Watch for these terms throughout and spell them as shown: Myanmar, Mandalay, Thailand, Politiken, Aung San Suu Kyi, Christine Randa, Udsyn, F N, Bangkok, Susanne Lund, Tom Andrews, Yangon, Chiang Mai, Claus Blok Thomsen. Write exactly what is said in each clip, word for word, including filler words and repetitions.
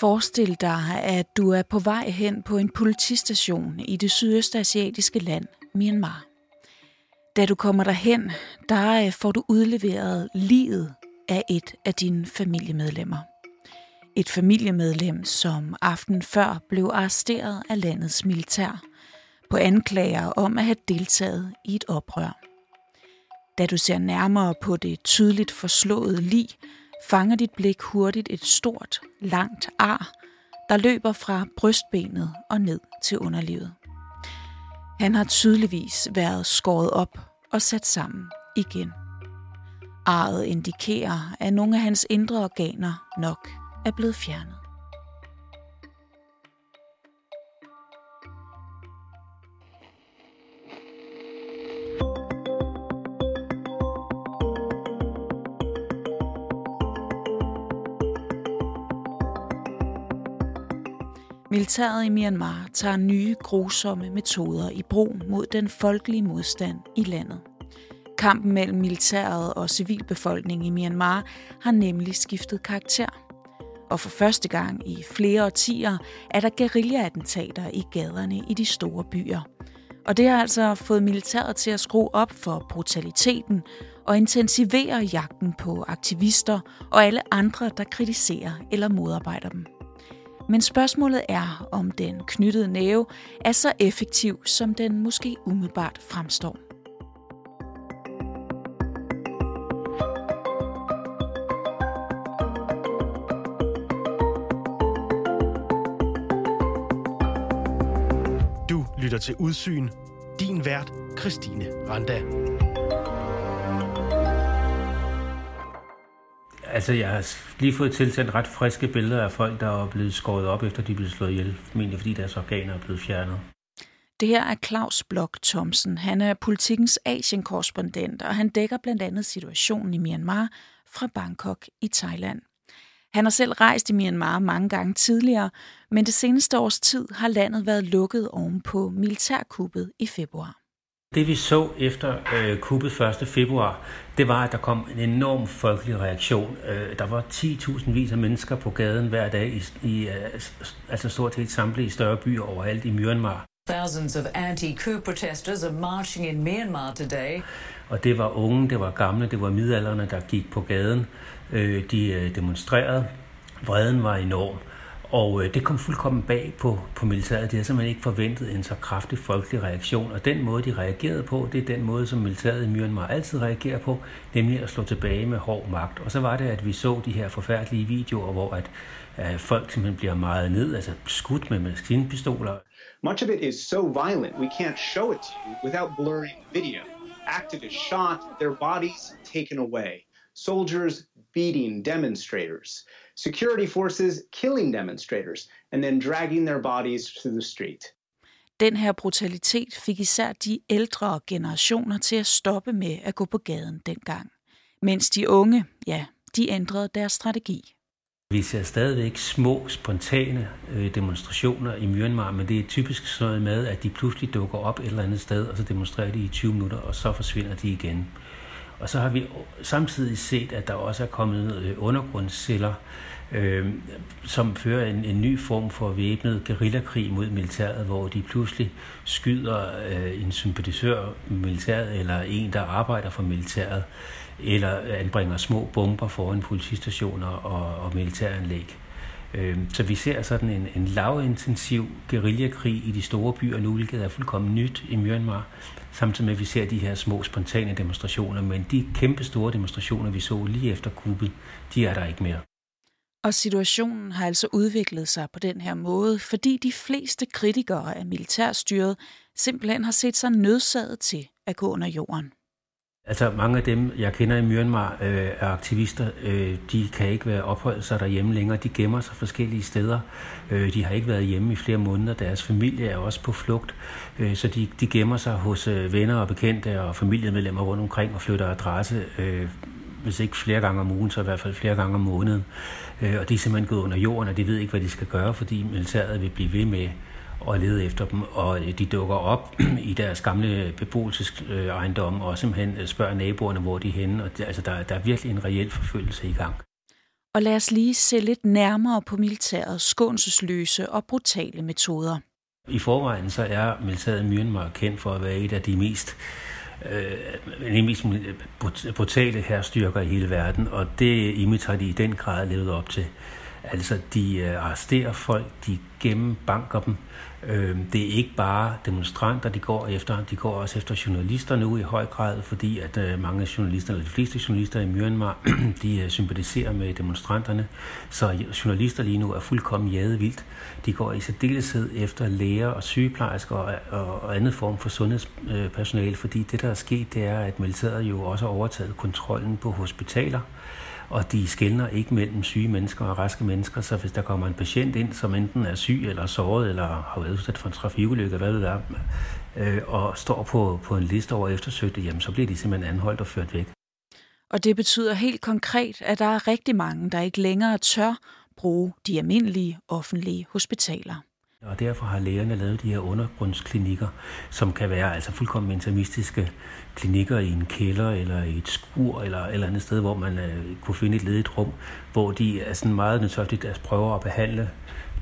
Forestil dig, at du er på vej hen på en politistation i det sydøstasiatiske land, Myanmar. Da du kommer derhen, der får du udleveret livet af et af dine familiemedlemmer. Et familiemedlem, som aftenen før blev arresteret af landets militær på anklager om at have deltaget i et oprør. Da du ser nærmere på det tydeligt forslåede lig, fanger dit blik hurtigt et stort, langt ar, der løber fra brystbenet og ned til underlivet. Han har tydeligvis været skåret op og sat sammen igen. Arret indikerer, at nogle af hans indre organer nok er blevet fjernet. Militæret i Myanmar tager nye, grusomme metoder i brug mod den folkelige modstand i landet. Kampen mellem militæret og civilbefolkningen i Myanmar har nemlig skiftet karakter. Og for første gang i flere årtier er der guerillaattentater i gaderne i de store byer. Og det har altså fået militæret til at skrue op for brutaliteten og intensivere jagten på aktivister og alle andre, der kritiserer eller modarbejder dem. Men spørgsmålet er, om den knyttede næve er så effektiv, som den måske umiddelbart fremstår. Du lytter til Udsyn. Din vært, Christine Randa. Altså, jeg har lige fået tilsendt ret friske billeder af folk, der er blevet skåret op, efter de blev slået ihjel, formentlig fordi deres organer er blevet fjernet. Det her er Claus Blok Thomsen. Han er Politikens Asien-korrespondent, og han dækker blandt andet situationen i Myanmar fra Bangkok i Thailand. Han har selv rejst i Myanmar mange gange tidligere, men det seneste års tid har landet været lukket ovenpå militærkuppet i februar. Det vi så efter øh, kuppet første februar, det var, at der kom en enorm folkelig reaktion. Øh, der var ti tusind vis af mennesker på gaden hver dag, i, i, altså stort set samlet i større byer overalt i Myanmar. Thousands of anti-coup protesters are marching in Myanmar today. Og det var unge, det var gamle, det var midaldrende, der gik på gaden. Øh, de demonstrerede. Vreden var enorm. Og det kom fuldkommen bag på, på militæret. De havde simpelthen ikke forventet en så kraftig folkelig reaktion. Og den måde, de reagerede på, det er den måde, som militæret i Myanmar altid reagerer på, nemlig at slå tilbage med hård magt. Og så var det, at vi så de her forfærdelige videoer, hvor at, at folk simpelthen bliver mejet ned, altså skudt med maskinpistoler. Much of it is so violent, we can't show it to you without blurring the video. Activists shot, their bodies taken away. Soldiers beating demonstrators. Security forces killing demonstrators and then dragging their bodies to the street. Den her brutalitet fik især de ældre generationer til at stoppe med at gå på gaden dengang. Mens de unge, ja, de ændrede deres strategi. Vi ser stadigvæk små, spontane demonstrationer i Myanmar, men det er typisk sådan med, at de pludselig dukker op et eller andet sted, og så demonstrerer de i tyve minutter, og så forsvinder de igen. Og så har vi samtidig set, at der også er kommet undergrundsceller, øh, som fører en, en ny form for væbnet guerillakrig mod militæret, hvor de pludselig skyder øh, en sympatisør med militæret, eller en, der arbejder for militæret, eller anbringer små bomber foran politistationer og, og militæranlæg. Øh, så vi ser sådan en, en lavintensiv guerillakrig i de store byer nu, hvilket er fuldkommen nyt i Myanmar. Samtidig med, at vi ser de her små, spontane demonstrationer, men de kæmpe store demonstrationer, vi så lige efter kuppet, de er der ikke mere. Og situationen har altså udviklet sig på den her måde, fordi de fleste kritikere af militærstyret simpelthen har set sig nødsaget til at gå under jorden. Altså mange af dem, jeg kender i Myanmar, øh, er aktivister. Øh, de kan ikke være opholdt sig derhjemme længere. De gemmer sig forskellige steder. Øh, de har ikke været hjemme i flere måneder. Deres familie er også på flugt. Øh, så de, de gemmer sig hos øh, venner og bekendte og familiemedlemmer rundt omkring og flytter adresse. Øh, hvis ikke flere gange om ugen, så i hvert fald flere gange om måneden. Øh, og de er simpelthen gået under jorden, og de ved ikke, hvad de skal gøre, fordi militæret vil blive ved med og lede efter dem, og de dukker op i deres gamle beboelsesejendomme og simpelthen spørger naboerne, hvor de er henne, og altså, der, der er virkelig en reel forfølgelse i gang. Og lad os lige se lidt nærmere på militærets skånseløse og brutale metoder. I forvejen så er militæret i Myanmar kendt for at være et af de mest, øh, de mest brutale hærstyrker i hele verden, og det image har de i den grad levet op til. Altså, de arresterer folk, de gennembanker dem. Det er ikke bare demonstranter, de går efter. De går også efter journalister nu i høj grad, fordi at mange af journalisterne, de fleste journalister i Myanmar, de sympatiserer med demonstranterne. Så journalister lige nu er fuldkommen jadevildt. De går i særdeleshed efter læger og sygeplejersker og, og anden form for sundhedspersonale, fordi det, der er sket, det er, at militæret jo også har overtaget kontrollen på hospitaler. Og de skelner ikke mellem syge mennesker og raske mennesker, så hvis der kommer en patient ind, som enten er syg eller såret, eller har været udsat for en trafikulykke, hvad ved jeg, øh, og står på, på en liste over eftersøgte, jamen så bliver de simpelthen anholdt og ført væk. Og det betyder helt konkret, at der er rigtig mange, der ikke længere tør bruge de almindelige offentlige hospitaler. Og derfor har lægerne lavet de her undergrundsklinikker, som kan være altså fuldkommen interimistiske klinikker i en kælder eller i et skur eller et eller andet sted, hvor man uh, kunne finde et ledigt rum, hvor de er sådan meget nødvendigt at prøve at behandle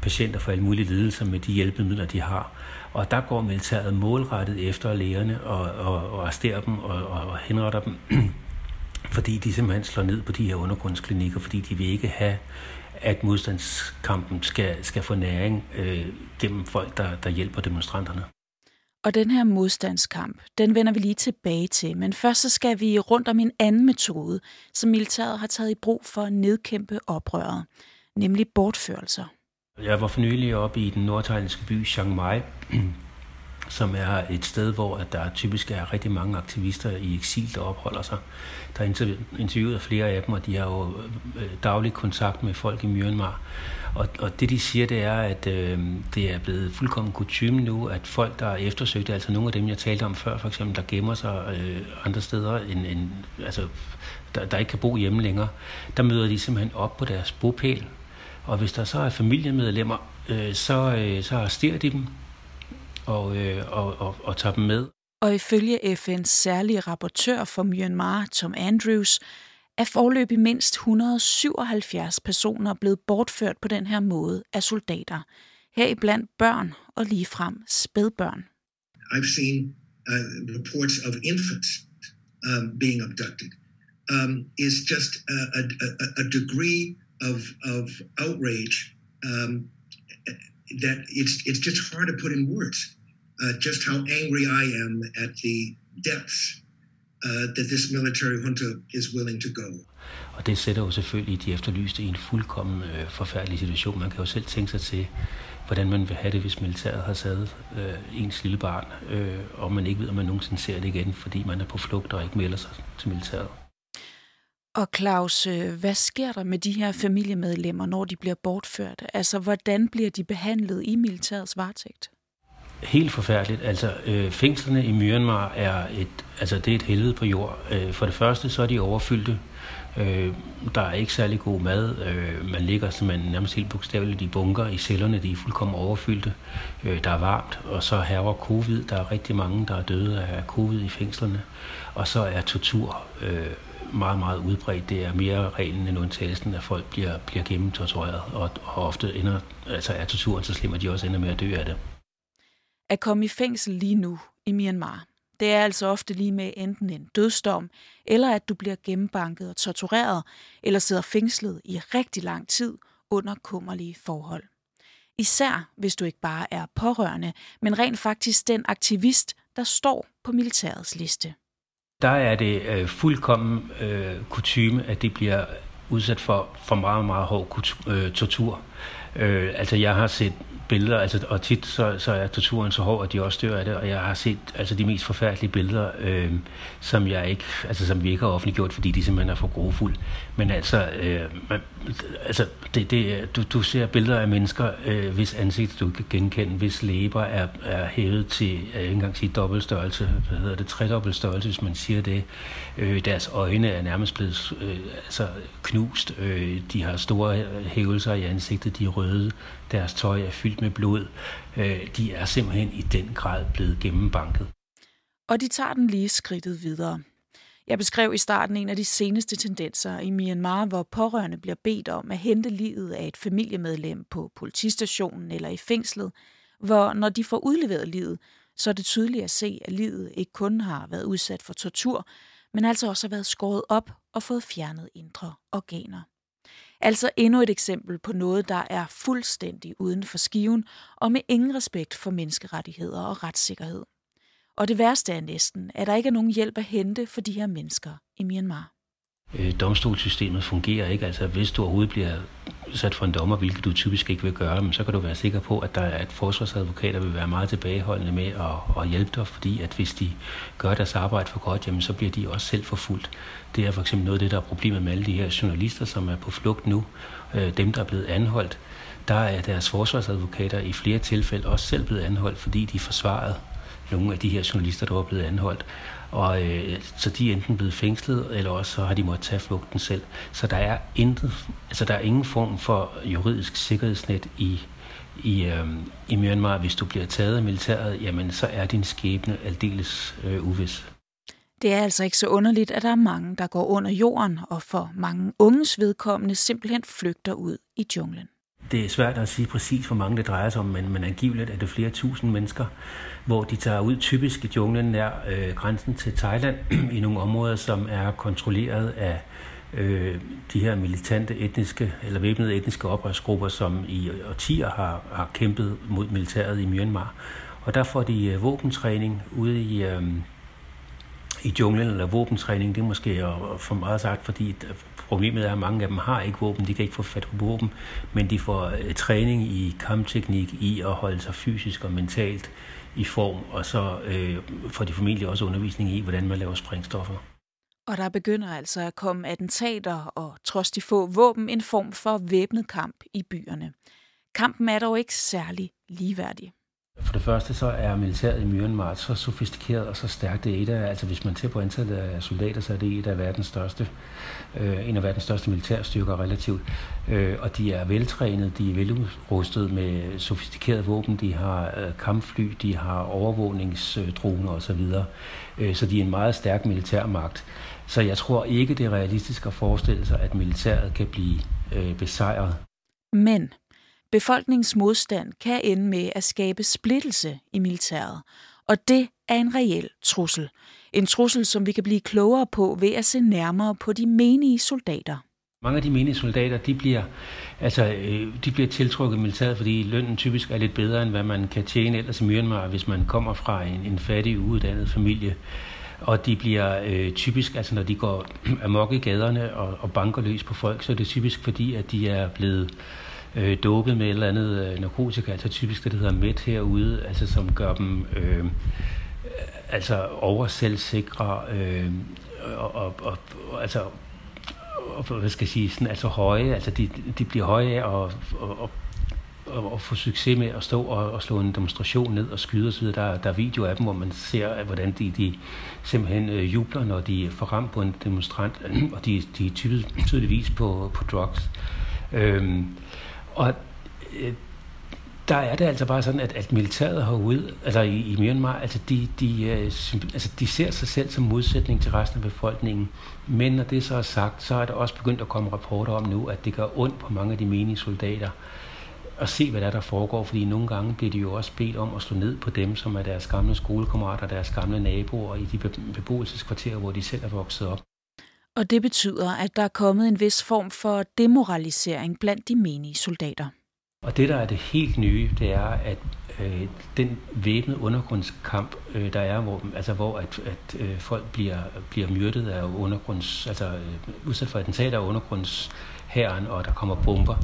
patienter for alle mulige lidelser med de hjælpemidler, de har. Og der går militæret målrettet efter lægerne og, og, og arresterer dem og, og henretter dem, fordi de simpelthen slår ned på de her undergrundsklinikker, fordi de vil ikke have at modstandskampen skal, skal få næring øh, gennem folk, der, der hjælper demonstranterne. Og den her modstandskamp, den vender vi lige tilbage til, men først så skal vi rundt om en anden metode, som militæret har taget i brug for at nedkæmpe oprøret, nemlig bortførelser. Jeg var for nylig oppe i den nordthailandske by Chiang Mai, som er et sted, hvor der typisk er rigtig mange aktivister i eksil, der opholder sig. Der er interviewet flere af dem, og de har jo daglig kontakt med folk i Myanmar. Og, og det, de siger, det er, at øh, det er blevet fuldkommen kutyme nu, at folk, der er eftersøgte, altså nogle af dem, jeg talte om før, for eksempel, der gemmer sig øh, andre steder, end, end, altså, der, der ikke kan bo hjemme længere, der møder de simpelthen op på deres bopæl. Og hvis der så er familiemedlemmer, øh, så, øh, så arresterer de dem, Og, og, og, og tager dem med. Og ifølge F N's særlige rapportør for Myanmar, Tom Andrews, er foreløbig mindst et hundrede og syvoghalvfjerds personer blevet bortført på den her måde af soldater. Heriblandt børn og ligefrem spædbørn. I've seen uh, reports of infants um, being abducted. Um, is just a, a, a degree of, of outrage um, that it's, it's just hard to put in words. Uh, just how angry I am at the depths uh, that this military junta is willing to go. Og det sætter jo selvfølgelig de efterlyste i en fuldkommen øh, forfærdelig situation. Man kan jo selv tænke sig til, hvordan man vil have det, hvis militæret har sat øh, ens lille barn, øh, og man ikke ved, om man nogensinde ser det igen, fordi man er på flugt og ikke melder sig til militæret. Og Claus, hvad sker der med de her familiemedlemmer, når de bliver bortført? Altså, hvordan bliver de behandlet i militærets varetægt? Helt forfærdeligt. Altså, øh, fængslerne i Myanmar er et, altså, det er et helvede på jord. Øh, for det første, så er de overfyldte. Øh, der er ikke særlig god mad. Øh, man ligger simpelthen nærmest helt bogstaveligt i bunker i cellerne. De er fuldkommen overfyldte. Øh, der er varmt, og så hærger covid. Der er rigtig mange, der er døde af covid i fængslerne. Og så er tortur øh, meget, meget udbredt. Det er mere reglen end undtagelsen, at folk bliver, bliver gennemtortureret, og, og ofte ender, altså er torturen så slem, at de også ender med at dø af det. At komme i fængsel lige nu i Myanmar, det er altså ofte lige med enten en dødsdom, eller at du bliver gennembanket og tortureret, eller sidder fængslet i rigtig lang tid under kummerlige forhold. Især hvis du ikke bare er pårørende, men rent faktisk den aktivist, der står på militærets liste. Der er det øh, fuldkommen øh, kutyme, at det bliver udsat for, for meget, meget hård kultur, øh, tortur. Øh, altså jeg har set billeder, altså, og tit så, så er torturen så hård, at de også dør af det, og jeg har set altså, de mest forfærdelige billeder, øh, som, jeg ikke, altså, som vi ikke har offentliggjort, fordi de simpelthen er for grofulde. Men altså, øh, man, altså det, det, du, du ser billeder af mennesker, øh, hvis ansigt du kan genkende, hvis læber er, er hævet til, jeg ikke engang sige dobbeltstørrelse, hvad hedder det, tredobbeltstørrelse, hvis man siger det. Øh, deres øjne er nærmest blevet øh, altså, knust, øh, de har store hævelser i ansigtet, de er røde, deres tøj er fyldt med blod. De er simpelthen i den grad blevet gennembanket. Og de tager den lige skridtet videre. Jeg beskrev i starten en af de seneste tendenser i Myanmar, hvor pårørende bliver bedt om at hente livet af et familiemedlem på politistationen eller i fængslet, hvor når de får udleveret livet, så er det tydeligt at se, at livet ikke kun har været udsat for tortur, men altså også har været skåret op og fået fjernet indre organer. Altså endnu et eksempel på noget, der er fuldstændig uden for skiven og med ingen respekt for menneskerettigheder og retssikkerhed. Og det værste er næsten, at der ikke er nogen hjælp at hente for de her mennesker i Myanmar. Øh, domstolssystemet fungerer ikke. Altså hvis du overhovedet bliver sat for en dommer, hvilket du typisk ikke vil gøre, men så kan du være sikker på, at der er et forsvarsadvokater, der vil være meget tilbageholdende med at, at hjælpe dig, fordi at hvis de gør deres arbejde for godt, jamen så bliver de også selv forfulgt. Det er for eksempel noget af det, der er problemet med alle de her journalister, som er på flugt nu. Øh, dem, der er blevet anholdt, der er deres forsvarsadvokater i flere tilfælde også selv blevet anholdt, fordi de forsvarede nogle af de her journalister, der var blevet anholdt. Og øh, så de er enten blevet fængslet, eller også så har de måttet tage flugten selv. Så der er intet, altså der er ingen form for juridisk sikkerhedsnet i, i, øh, i Myanmar. Hvis du bliver taget af militæret, jamen så er din skæbne aldeles øh, uvis. Det er altså ikke så underligt, at der er mange, der går under jorden, og for mange unges vedkommende simpelthen flygter ud i junglen. Det er svært at sige præcis, hvor mange det drejer sig om, men, men angiveligt er det flere tusind mennesker, hvor de tager ud typisk i junglen nær øh, grænsen til Thailand i nogle områder, som er kontrolleret af øh, de her militante etniske eller væbnede etniske oprørsgrupper, som i årtier har, har kæmpet mod militæret i Myanmar. Og der får de øh, våbentræning ude i... Øh, i junglen eller våbentræning, det er måske for meget sagt, fordi problemet er, at mange af dem har ikke våben, de kan ikke få fat på våben, men de får træning i kampteknik, i at holde sig fysisk og mentalt i form, og så øh, får de formentlig også undervisning i, hvordan man laver sprængstoffer. Og der begynder altså at komme attentater og trods de få våben en form for væbnet kamp i byerne. Kampen er dog ikke særlig ligeværdig. For det første så er militæret i Myanmar så sofistikeret og så stærkt. Det er et af, altså hvis man ser på antallet af soldater, så er det et af verdens største, øh, en af verdens største militærstyrker relativt. Øh, og de er veltrænede, de er veludrustet med sofistikerede våben, de har øh, kampfly, de har overvågningsdroner osv. Øh, så de er en meget stærk militærmagt. Så jeg tror ikke, det er realistisk at forestille sig, at militæret kan blive øh, besejret. Men... Befolkningens modstand kan ende med at skabe splittelse i militæret, og det er en reel trussel. En trussel, som vi kan blive klogere på ved at se nærmere på de menige soldater. Mange af de menige soldater, de bliver, altså, de bliver tiltrukket militæret, fordi lønnen typisk er lidt bedre, end hvad man kan tjene ellers i Myanmar, hvis man kommer fra en, en fattig, uuddannet familie. Og de bliver øh, typisk, altså når de går amok i gaderne og, og banker løs på folk, så er det typisk fordi, at de er blevet Øh, dopet med et eller andet øh, narkotika, altså typisk det, der hedder mæt herude, altså som gør dem øh, altså overselvsikre øh, og, og, og, og altså og, hvad skal jeg sige, sådan, altså høje, altså de, de bliver høje af og, og, og, og få succes med at stå og, og slå en demonstration ned og skyde osv. Der, der er videoer af dem, hvor man ser, hvordan de, de simpelthen øh, jubler, når de får ramt på en demonstrant, og de, de er typisk tydeligvis på, på drugs. Øh, Og øh, der er det altså bare sådan, at, at militæret herude, altså i, i Myanmar, altså de, de, øh, altså de ser sig selv som modsætning til resten af befolkningen. Men når det så er sagt, så er der også begyndt at komme rapporter om nu, at det gør ondt på mange af de menige soldater at se, hvad der, der foregår. Fordi nogle gange bliver de jo også bedt om at slå ned på dem, som er deres gamle skolekammerater, deres gamle naboer i de beboelseskvarterer, hvor de selv er vokset op. Og det betyder, at der er kommet en vis form for demoralisering blandt de menige soldater. Og det, der er det helt nye, det er, at øh, den væbnede undergrundskamp, øh, der er, hvor, altså, hvor at, at, øh, folk bliver, bliver myrdet af undergrunds, altså øh, udsat for attentater af undergrundshæren, og der kommer bomber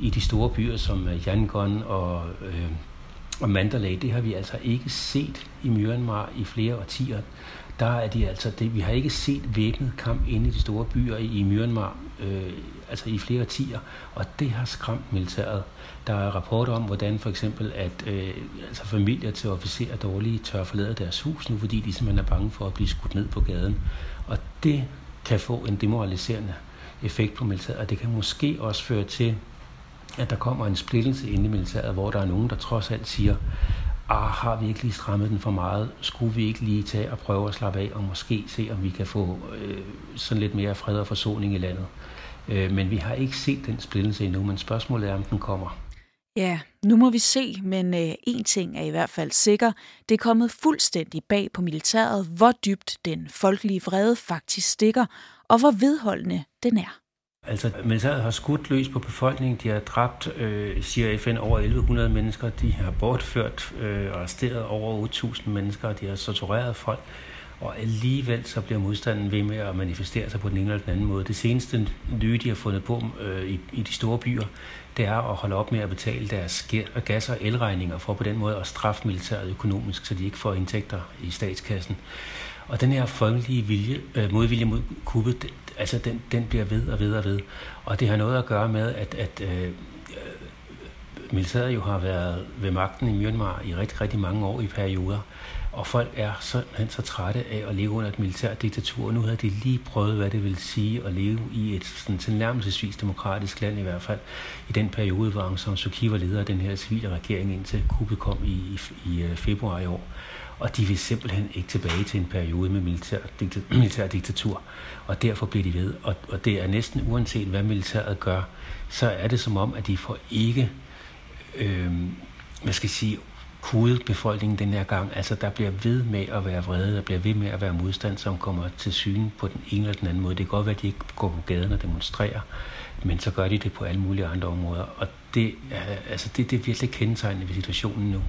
i de store byer som Yangon og, øh, og Mandalay. Det har vi altså ikke set i Myanmar i flere årtier. Der er de altså det. Vi har ikke set væbnet kamp inde i de store byer i Myanmar, øh, altså i flere årtier, og det har skræmt militæret. Der er rapporter om, hvordan for eksempel, at øh, altså familier til officerer dårlige tør forlade deres hus nu, fordi de simpelthen er bange for at blive skudt ned på gaden. Og det kan få en demoraliserende effekt på militæret, og det kan måske også føre til, at der kommer en splittelse inde i militæret, hvor der er nogen, der trods alt siger, ah, har vi ikke lige strammet den for meget? Skulle vi ikke lige tage og prøve at slappe af og måske se, om vi kan få øh, sådan lidt mere fred og forsoning i landet? Øh, men vi har ikke set den splittelse endnu, men spørgsmålet er, om den kommer. Ja, nu må vi se, men øh, én ting er i hvert fald sikker. Det er kommet fuldstændig bag på militæret, hvor dybt den folkelige vrede faktisk stikker, og hvor vedholdende den er. Altså, militæret har skudt løs på befolkningen. De har dræbt, øh, siger F N, over elleve hundrede mennesker. De har bortført øh, og arresteret over otte tusind mennesker. De har tortureret folk. Og alligevel så bliver modstanden ved med at manifestere sig på den ene eller den anden måde. Det seneste nye, de har fundet på øh, i, i de store byer, det er at holde op med at betale deres gas- og elregninger for på den måde at straffe militæret økonomisk, så de ikke får indtægter i statskassen. Og den her folkelige vilje, øh, modvilje mod kuppet, det, altså den, den bliver ved og ved og ved. Og det har noget at gøre med, at, at øh, militæret jo har været ved magten i Myanmar i rigtig, rigtig mange år i perioder. Og folk er sådan så trætte af at leve under et militært diktatur. Nu havde de lige prøvet, hvad det vil sige at leve i et sådan tilnærmelsesvis demokratisk land i hvert fald. I den periode, hvor Aung San Suu Kyi var leder af den her civile regering, indtil kuppet kom i, i, i februar i år. Og de vil simpelthen ikke tilbage til en periode med militær, dikta, militær diktatur. Og derfor bliver de ved. Og, og det er næsten uanset, hvad militæret gør, så er det som om, at de får ikke, øh, hvad skal jeg sige, kodet befolkningen den her gang. Altså, der bliver ved med at være vrede, der bliver ved med at være modstand, som kommer til syne på den ene eller den anden måde. Det kan godt være, at de ikke går på gaden og demonstrerer, men så gør de det på alle mulige andre områder. Og det er, altså, det, det er virkelig kendetegnende ved situationen nu.